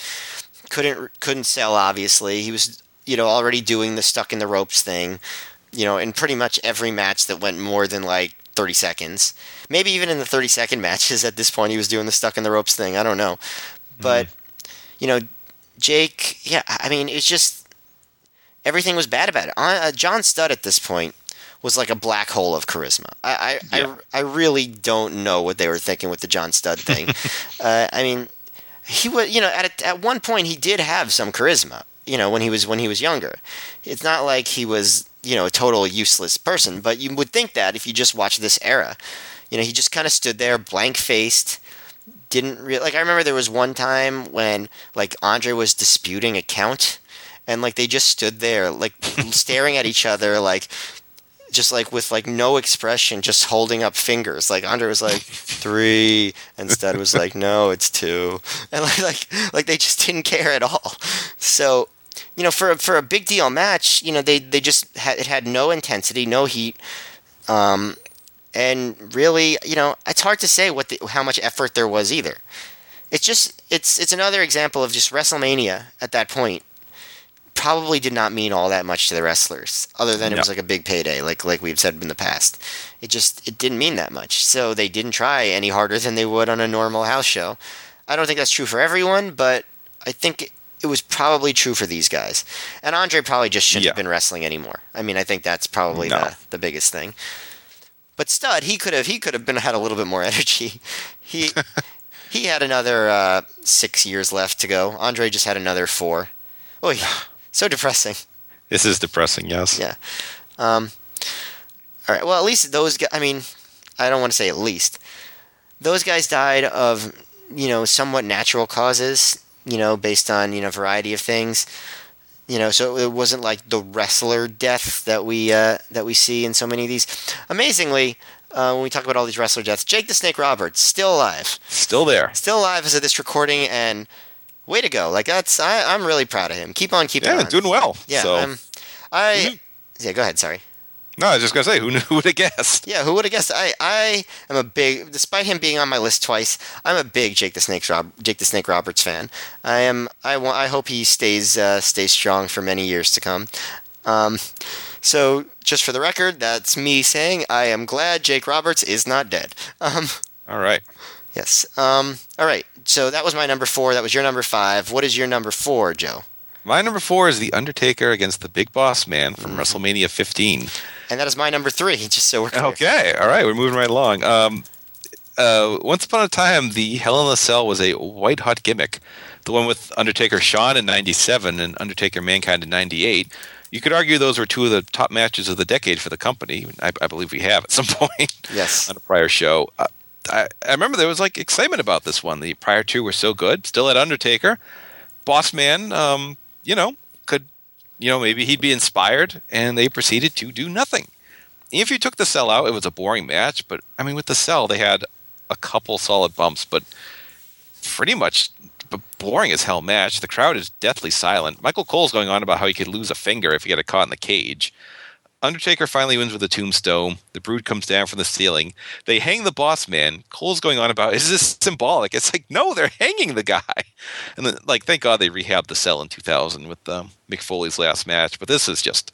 Couldn't couldn't sell, obviously. He was, you know, already doing the stuck in the ropes thing, you know, in pretty much every match that went more than, like, thirty seconds. Maybe even in the thirty-second matches at this point he was doing the stuck in the ropes thing. I don't know. Mm-hmm. But, you know, Jake, yeah, I mean, it's just... everything was bad about it. Uh, John Studd at this point was like a black hole of charisma. I I, yeah. I, I really don't know what they were thinking with the John Studd thing. uh, I mean, he was, you know, at a, at one point he did have some charisma. You know, when he was when he was younger, it's not like he was, you know, a total useless person. But you would think that if you just watch this era, you know, he just kind of stood there blank faced. Didn't really like. I remember there was one time when like Andre was disputing a count. And, like, they just stood there, like, staring at each other, like, just, like, with, like, no expression, just holding up fingers. Like, Andre was like, three, and Studd was like, no, it's two. And, like, like, like they just didn't care at all. So, you know, for, for a big deal match, you know, they, they just had, it had no intensity, no heat. Um, and really, you know, it's hard to say what the, how much effort there was either. It's just, it's it's another example of just WrestleMania at that point. Probably did not mean all that much to the wrestlers, other than no. It was like a big payday, like like we've said in the past. It just it didn't mean that much, so they didn't try any harder than they would on a normal house show. I don't think that's true for everyone, but I think it, it was probably true for these guys. And Andre probably just shouldn't yeah. have been wrestling anymore. I mean, I think that's probably no. the, the biggest thing. But Studd, he could have he could have been had a little bit more energy. He he had another uh, six years left to go. Andre just had another four. Oh yeah. So depressing. This is depressing, yes. Yeah. Um, all right. Well, at least those guys, I mean, I don't want to say at least. Those guys died of, you know, somewhat natural causes, you know, based on, you know, a variety of things. You know, so it wasn't like the wrestler death that we uh, that we see in so many of these. Amazingly, uh, when we talk about all these wrestler deaths, Jake the Snake Roberts, still alive. Still there. Still alive as of this recording, and... way to go! Like that's I, I'm really proud of him. Keep on keeping yeah, on. Yeah, doing well. Yeah, so. um, I mm-hmm. yeah. Go ahead. Sorry. No, I was just gonna say who who would have guessed? Yeah, who would have guessed? I, I am a big, despite him being on my list twice, I'm a big Jake the Snake Rob, Jake the Snake Roberts fan. I am. I want. I hope he stays uh, stays strong for many years to come. Um, so just for the record, that's me saying I am glad Jake Roberts is not dead. Um. All right. Yes. Um. All right. So that was my number four. That was your number five. What is your number four, Joe? My number four is The Undertaker against the Big Boss Man from mm-hmm. WrestleMania fifteen. And that is my number three, just so we're clear. Okay. All right. We're moving right along. Um, uh, once upon a time, the Hell in a Cell was a white-hot gimmick. The one with Undertaker Shawn in ninety-seven and Undertaker Mankind in ninety-eight. You could argue those were two of the top matches of the decade for the company. I, I believe we have at some point yes. on a prior show. Uh, I, I remember there was like excitement about this one. The prior two were so good. Still had Undertaker, Boss Man. Um, you know, could you know maybe he'd be inspired, and they proceeded to do nothing. If you took the Cell out, it was a boring match. But I mean, with the Cell, they had a couple solid bumps, but pretty much boring as hell match. The crowd is deathly silent. Michael Cole's going on about how he could lose a finger if he got caught in the cage. Undertaker finally wins with a tombstone. The Brood comes down from the ceiling. They hang the boss man. Cole's going on about, is this symbolic? It's like, no, they're hanging the guy. And then, like, thank God they rehabbed the cell in two thousand with um, Mick Foley's last match. But this is just,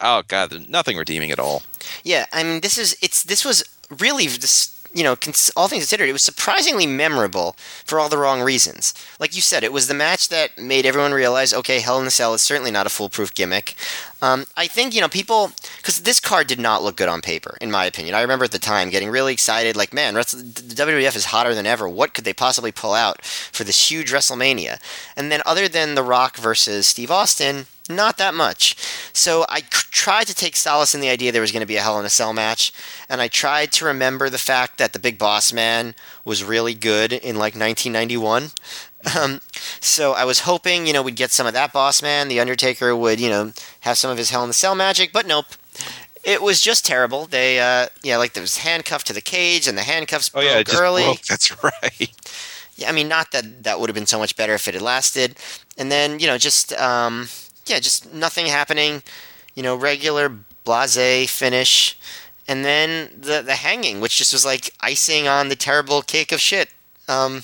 oh God, there's nothing redeeming at all. Yeah, I mean, this is it's this was really this. You know, all things considered, it was surprisingly memorable for all the wrong reasons. Like you said, it was the match that made everyone realize, okay, Hell in a Cell is certainly not a foolproof gimmick. Um, I think, you know, people... Because this card did not look good on paper, in my opinion. I remember at the time getting really excited, like, man, the W W F is hotter than ever. What could they possibly pull out for this huge WrestleMania? And then other than The Rock versus Steve Austin... not that much. So I tried to take solace in the idea there was going to be a Hell in a Cell match, and I tried to remember the fact that the Big Boss Man was really good in like nineteen ninety-one. Um, so I was hoping, you know, we'd get some of that Boss Man. The Undertaker would, you know, have some of his Hell in a Cell magic, but nope. It was just terrible. They, uh, yeah, like there was handcuffed to the cage, and the handcuffs broke oh, yeah, it just early. Broke. That's right. Yeah, I mean, not that that would have been so much better if it had lasted. And then, you know, just. Um, Yeah, just nothing happening, you know, regular blasé finish, and then the the hanging, which just was like icing on the terrible cake of shit. Um,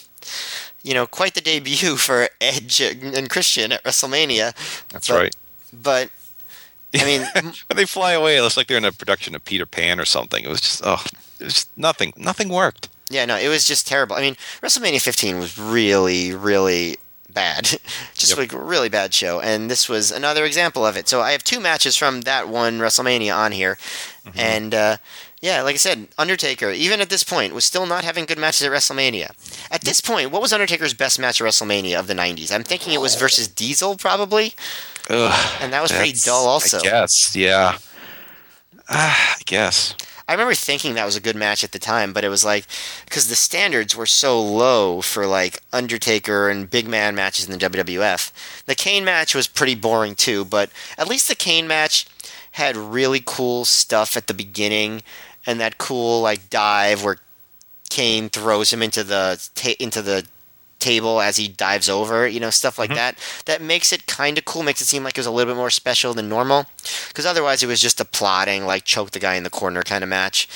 you know, quite the debut for Edge and Christian at WrestleMania. That's but, right. But I mean, when they fly away, it looks like they're in a production of Peter Pan or something. It was just oh, it was just nothing. Nothing worked. Yeah, no, it was just terrible. I mean, WrestleMania fifteen was really, really. Bad. Just yep. Like a really bad show. And this was another example of it. So I have two matches from that one WrestleMania on here. Mm-hmm. And uh, yeah, like I said, Undertaker, even at this point, was still not having good matches at WrestleMania. At this point, what was Undertaker's best match at WrestleMania of the nineties? I'm thinking it was versus Diesel, probably. Ugh, and that was pretty dull also. I guess, yeah. Uh, I guess. I remember thinking that was a good match at the time, but it was like because the standards were so low for like Undertaker and big man matches in the W W F. The Kane match was pretty boring too, but at least the Kane match had really cool stuff at the beginning and that cool like dive where Kane throws him into the ta- into the table as he dives over, you know, stuff like mm-hmm. that. That makes it kind of cool, makes it seem like it was a little bit more special than normal, because otherwise it was just a plotting, like, choke the guy in the corner kind of match.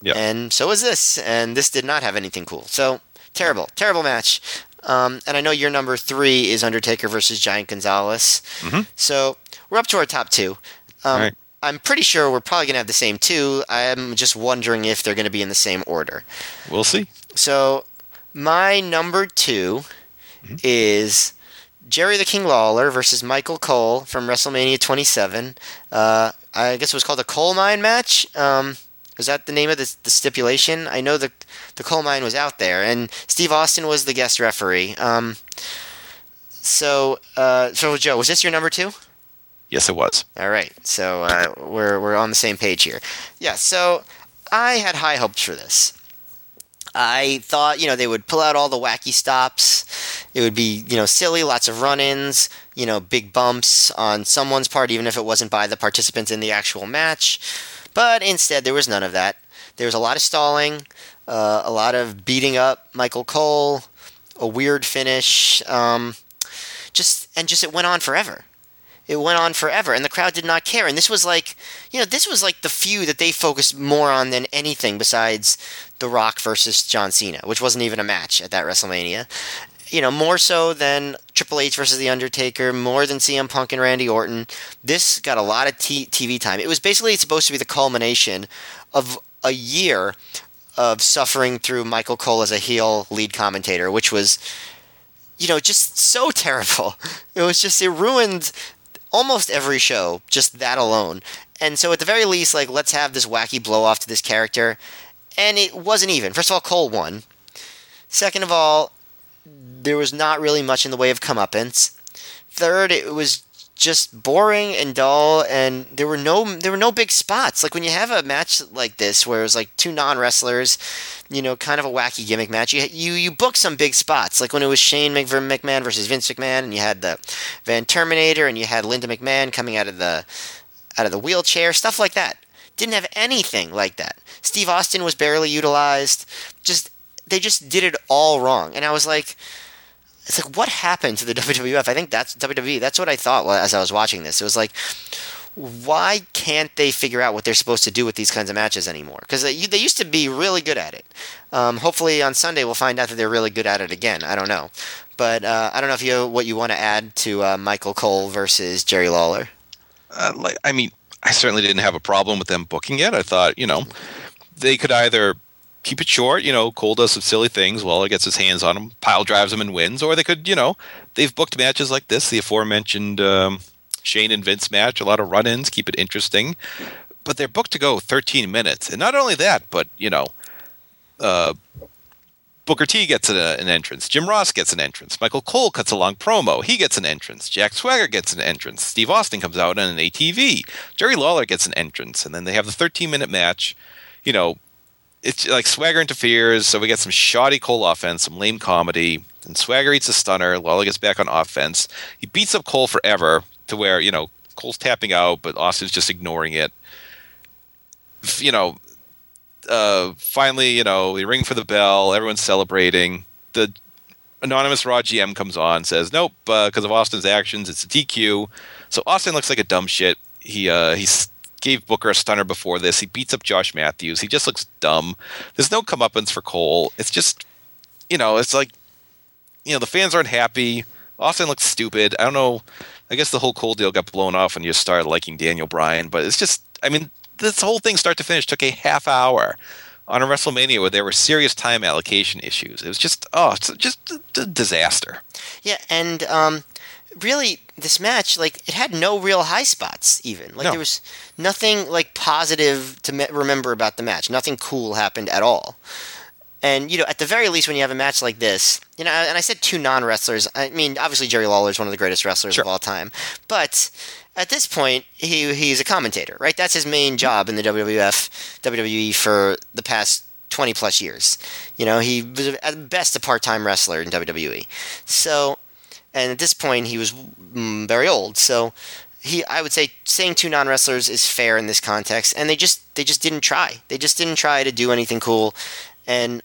Yep. And so was this, and this did not have anything cool. So, terrible, terrible match. Um, and I know your number three is Undertaker versus Giant Gonzalez. Mm-hmm. So, we're up to our top two. Um, All right. I'm pretty sure we're probably going to have the same two. I'm just wondering if they're going to be in the same order. We'll see. So... my number two mm-hmm. is Jerry the King Lawler versus Michael Cole from WrestleMania twenty-seven. Uh, I guess it was called the Coal Mine match. Um, was that the name of the, the stipulation? I know the the coal mine was out there, and Steve Austin was the guest referee. Um, so, uh, so Joe, was this your number two? Yes, it was. All right, so uh, we're we're on the same page here. Yeah, so I had high hopes for this. I thought, you know, they would pull out all the wacky stops. It would be, you know, silly, lots of run-ins, you know, big bumps on someone's part, even if it wasn't by the participants in the actual match. But instead, there was none of that. There was a lot of stalling, uh, a lot of beating up Michael Cole, a weird finish, um, just and just it went on forever. It went on forever, and the crowd did not care. And this was like, you know, this was like the feud that they focused more on than anything besides The Rock versus John Cena, which wasn't even a match at that WrestleMania. You know, more so than Triple H versus The Undertaker, more than C M Punk and Randy Orton. This got a lot of t- TV time. It was basically supposed to be the culmination of a year of suffering through Michael Cole as a heel lead commentator, which was, you know, just so terrible. It was just, it ruined... almost every show, just that alone. And so at the very least, like, let's have this wacky blow-off to this character. And it wasn't even. First of all, Cole won. Second of all, there was not really much in the way of comeuppance. Third, it was just boring and dull, and there were no there were no big spots. Like, when you have a match like this, where it was, like, two non-wrestlers, you know, kind of a wacky gimmick match, you you, you book some big spots. Like, when it was Shane McMahon versus Vince McMahon, and you had the Van Terminator, and you had Linda McMahon coming out of the out of the wheelchair, stuff like that. Didn't have anything like that. Steve Austin was barely utilized. Just, they just did it all wrong. And I was like... it's like, what happened to the W W F? I think that's W W E. That's what I thought as I was watching this. It was like, why can't they figure out what they're supposed to do with these kinds of matches anymore? Because they, they used to be really good at it. Um, hopefully on Sunday we'll find out that they're really good at it again. I don't know. But uh, I don't know if you what you want to add to uh, Michael Cole versus Jerry Lawler. Uh, like, I mean, I certainly didn't have a problem with them booking it. I thought, you know, they could either keep it short, you know, Cole does some silly things, Lawler gets his hands on him, pile drives him and wins, or they could, you know, they've booked matches like this, the aforementioned um, Shane and Vince match, a lot of run-ins, keep it interesting, but they're booked to go thirteen minutes, and not only that, but, you know, uh, Booker T gets a, an entrance, Jim Ross gets an entrance, Michael Cole cuts a long promo, he gets an entrance, Jack Swagger gets an entrance, Steve Austin comes out on an A T V, Jerry Lawler gets an entrance, and then they have the thirteen-minute match, you know, it's like Swagger interferes, so we get some shoddy Cole offense, some lame comedy, and Swagger eats a stunner, Lawler gets back on offense. He beats up Cole forever to where, you know, Cole's tapping out, but Austin's just ignoring it. You know, uh, finally, you know, we ring for the bell, everyone's celebrating. The anonymous Raw G M comes on, says, nope, because uh, of Austin's actions, it's a D Q. So Austin looks like a dumb shit. He, uh, he's... gave Booker a stunner before this. He beats up Josh Matthews. He just looks dumb. There's no comeuppance for Cole. It's just, you know, it's like, you know, the fans aren't happy. Austin looks stupid. I don't know. I guess the whole Cole deal got blown off when you started liking Daniel Bryan, but it's just, I mean, this whole thing start to finish took a half hour on a WrestleMania where there were serious time allocation issues. It was just, oh, it's just a, a disaster. Yeah, and, um, really, this match, like, it had no real high spots, even. Like, no. There was nothing, like, positive to me- remember about the match. Nothing cool happened at all. And, you know, at the very least, when you have a match like this, you know, and I said two non-wrestlers. I mean, obviously, Jerry Lawler is one of the greatest wrestlers sure. of all time. But at this point, he he's a commentator, right? That's his main job in the W W F, W W E for the past twenty-plus years. You know, he was, at best, a part-time wrestler in W W E. So... and at this point, he was very old. So, he, I would say, saying two non-wrestlers is fair in this context. And they just, they just didn't try. They just didn't try to do anything cool. And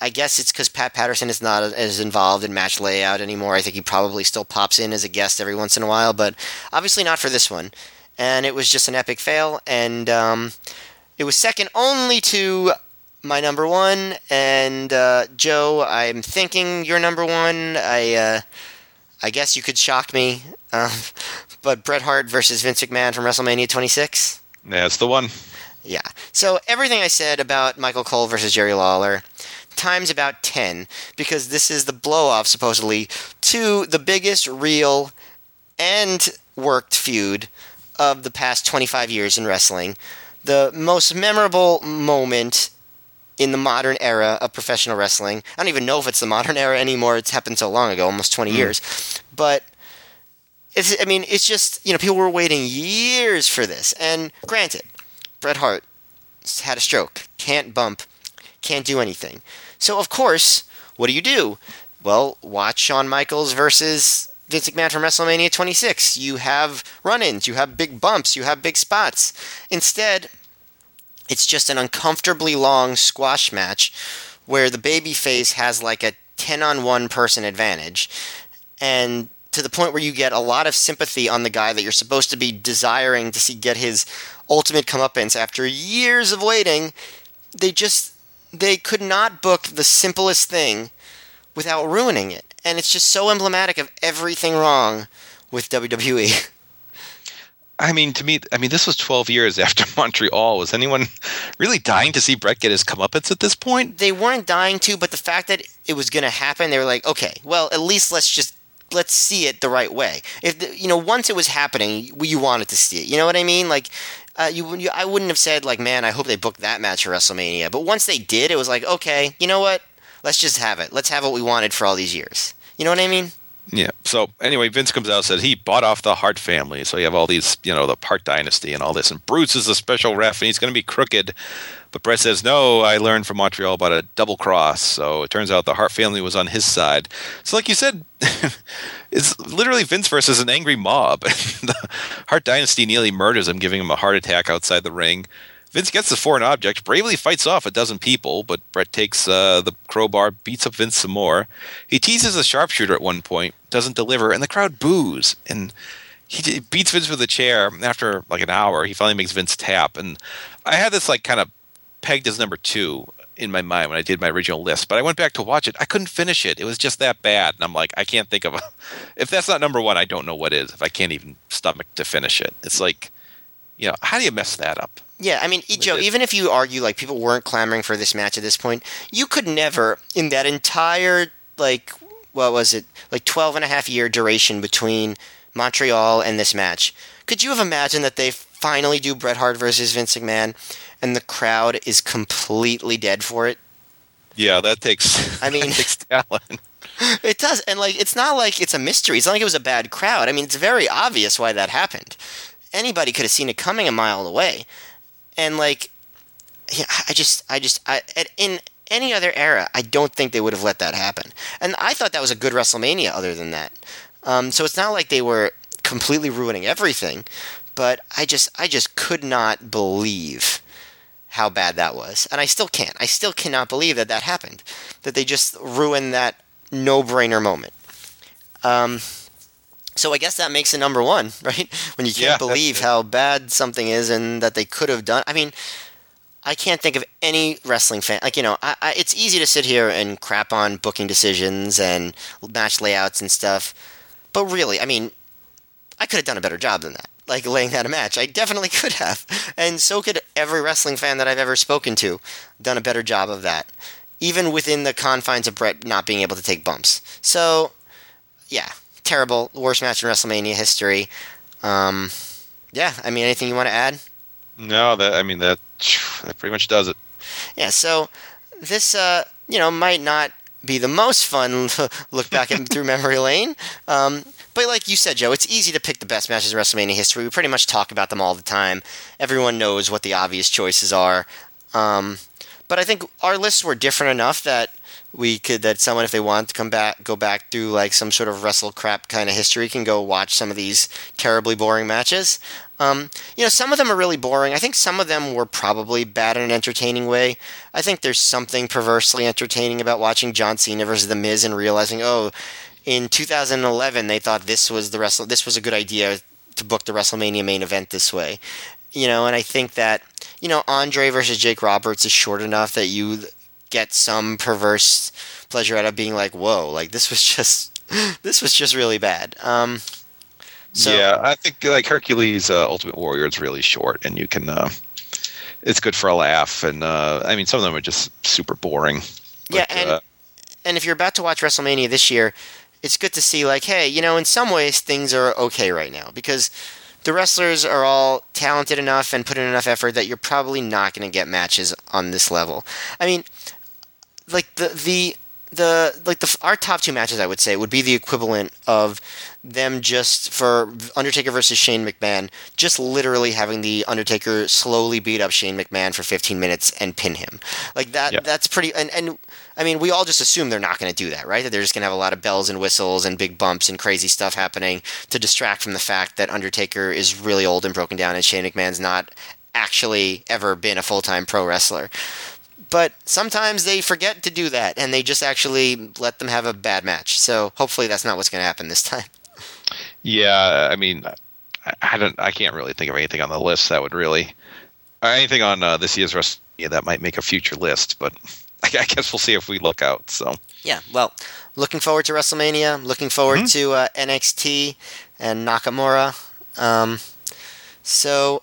I guess it's because Pat Patterson is not as involved in match layout anymore. I think he probably still pops in as a guest every once in a while, but obviously not for this one. And it was just an epic fail. And um, it was second only to my number one. And uh, Joe, I'm thinking you're number one. I. Uh, I guess you could shock me, um, but Bret Hart versus Vince McMahon from WrestleMania twenty-six? That's the one. Yeah. So everything I said about Michael Cole versus Jerry Lawler times about ten, because this is the blow-off, supposedly, to the biggest real and worked feud of the past twenty-five years in wrestling. The most memorable moment in the modern era of professional wrestling. I don't even know if it's the modern era anymore. It's happened so long ago, almost twenty mm. years. But, it's, I mean, it's just, you know, people were waiting years for this. And granted, Bret Hart had a stroke, can't bump, can't do anything. So, of course, what do you do? Well, watch Shawn Michaels versus Vince McMahon from WrestleMania twenty-six. You have run-ins, you have big bumps, you have big spots. Instead, it's just an uncomfortably long squash match where the babyface has like a ten on one person advantage, and to the point where you get a lot of sympathy on the guy that you're supposed to be desiring to see get his ultimate comeuppance after years of waiting. They just, they could not book the simplest thing without ruining it. And it's just so emblematic of everything wrong with W W E. I mean, to me, I mean, this was twelve years after Montreal. Was anyone really dying to see Bret get his comeuppance at this point? They weren't dying to, but the fact that it was going to happen, they were like, okay, well, at least let's just let's see it the right way. If the, you know, once it was happening, you wanted to see it. You know what I mean? Like, uh, you, you, I wouldn't have said like, man, I hope they booked that match for WrestleMania. But once they did, it was like, okay, you know what? Let's just have it. Let's have what we wanted for all these years. You know what I mean? Yeah. So anyway, Vince comes out and says he bought off the Hart family. So you have all these, you know, the Hart dynasty and all this. And Bruce is a special ref and he's going to be crooked. But Bret says, no, I learned from Montreal about a double cross. So it turns out the Hart family was on his side. So like you said, it's literally Vince versus an angry mob. The Hart dynasty nearly murders him, giving him a heart attack outside the ring. Vince gets the foreign object, bravely fights off a dozen people, but Bret takes uh, the crowbar, beats up Vince some more. He teases the sharpshooter at one point, doesn't deliver, and the crowd boos. And he beats Vince with a chair. After like an hour, he finally makes Vince tap. And I had this like kind of pegged as number two in my mind when I did my original list, but I went back to watch it. I couldn't finish it. It was just that bad. And I'm like, I can't think of a, if that's not number one, I don't know what is. If I can't even stomach to finish it, it's like, you know, how do you mess that up? Yeah, I mean, Joe, even if you argue like people weren't clamoring for this match at this point, you could never, in that entire, like, what was it, like twelve and a half year duration between Montreal and this match, could you have imagined that they finally do Bret Hart versus Vince McMahon and the crowd is completely dead for it? Yeah, that takes, I mean, that takes talent. It does. And, like, it's not like it's a mystery. It's not like it was a bad crowd. I mean, it's very obvious why that happened. Anybody could have seen it coming a mile away. And, like, yeah, I just, I just, I, in any other era, I don't think they would have let that happen. And I thought that was a good WrestleMania other than that. Um, so it's not like they were completely ruining everything, but I just, I just could not believe how bad that was. And I still can't. I still cannot believe that that happened, that they just ruined that no-brainer moment. Um, so I guess that makes it number one, right? When you can't yeah, believe how bad something is and that they could have done. I mean, I can't think of any wrestling fan. Like, you know, I, I, it's easy to sit here and crap on booking decisions and match layouts and stuff. But really, I mean, I could have done a better job than that. Like, laying out a match. I definitely could have. And so could every wrestling fan that I've ever spoken to. Done a better job of that. Even within the confines of Bret not being able to take bumps. So, yeah. Terrible. Worst match in WrestleMania history. Um, yeah, I mean, anything you want to add? No, that I mean, that, that pretty much does it. Yeah, so this, uh, you know, might not be the most fun look back at through memory lane. Um, but like you said, Joe, it's easy to pick the best matches in WrestleMania history. We pretty much talk about them all the time. Everyone knows what the obvious choices are. Um, but I think our lists were different enough that we could, that someone, if they want to come back, go back through like some sort of wrestle crap kind of history, can go watch some of these terribly boring matches. Um, you know, some of them are really boring. I think some of them were probably bad in an entertaining way. I think there's something perversely entertaining about watching John Cena versus The Miz and realizing, oh, in two thousand eleven they thought this was the wrestle, this was a good idea to book the WrestleMania main event this way. You know, and I think that, you know, Andre versus Jake Roberts is short enough that you get some perverse pleasure out of being like, whoa, like this was just this was just really bad. Um, so, yeah, I think like Hercules, uh, Ultimate Warrior is really short, and you can uh, it's good for a laugh. And uh, I mean, some of them are just super boring. But, yeah, and uh, and if you're about to watch WrestleMania this year, it's good to see like, hey, you know, in some ways things are okay right now because the wrestlers are all talented enough and put in enough effort that you're probably not going to get matches on this level. I mean, like the the the like the our top two matches, I would say, would be the equivalent of them just for Undertaker versus Shane McMahon, just literally having the Undertaker slowly beat up Shane McMahon for fifteen minutes and pin him. Like that. Yep. That's pretty. And and I mean, we all just assume they're not going to do that, right? That they're just going to have a lot of bells and whistles and big bumps and crazy stuff happening to distract from the fact that Undertaker is really old and broken down, and Shane McMahon's not actually ever been a full time pro wrestler. But sometimes they forget to do that, and they just actually let them have a bad match. So hopefully that's not what's going to happen this time. Yeah, I mean, I don't, I can't really think of anything on the list that would really, or anything on uh, this year's WrestleMania that might make a future list. But I guess we'll see if we look out. So yeah, well, looking forward to WrestleMania. Looking forward mm-hmm. to uh, N X T and Nakamura. Um, so.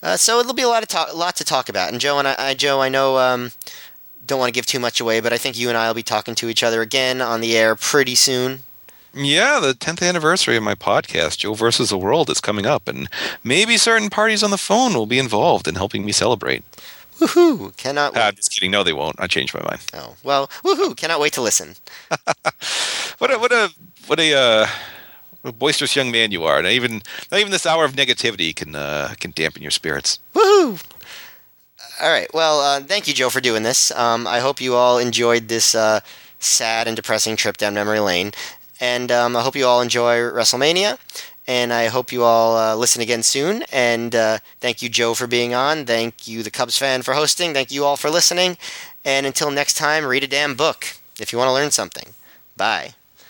Uh, so it'll be a lot of talk, lot to talk about. And Joe and I, I Joe, I know, um, don't want to give too much away, but I think you and I will be talking to each other again on the air pretty soon. Yeah, the tenth anniversary of my podcast, Joe versus the World, is coming up, and maybe certain parties on the phone will be involved in helping me celebrate. Woohoo! Cannot wait. Uh, just kidding. No, they won't. I changed my mind. Oh well. Woohoo! Cannot wait to listen. What a what a what a. Uh... A boisterous young man you are. Not even, not even this hour of negativity can uh, can dampen your spirits. Woohoo! All right. Well, uh, thank you, Joe, for doing this. Um, I hope you all enjoyed this uh, sad and depressing trip down memory lane. And um, I hope you all enjoy WrestleMania. and I hope you all uh, listen again soon. And uh, thank you, Joe, for being on. Thank you, the Cubs fan, for hosting. Thank you all for listening. And until next time, read a damn book if you want to learn something. Bye.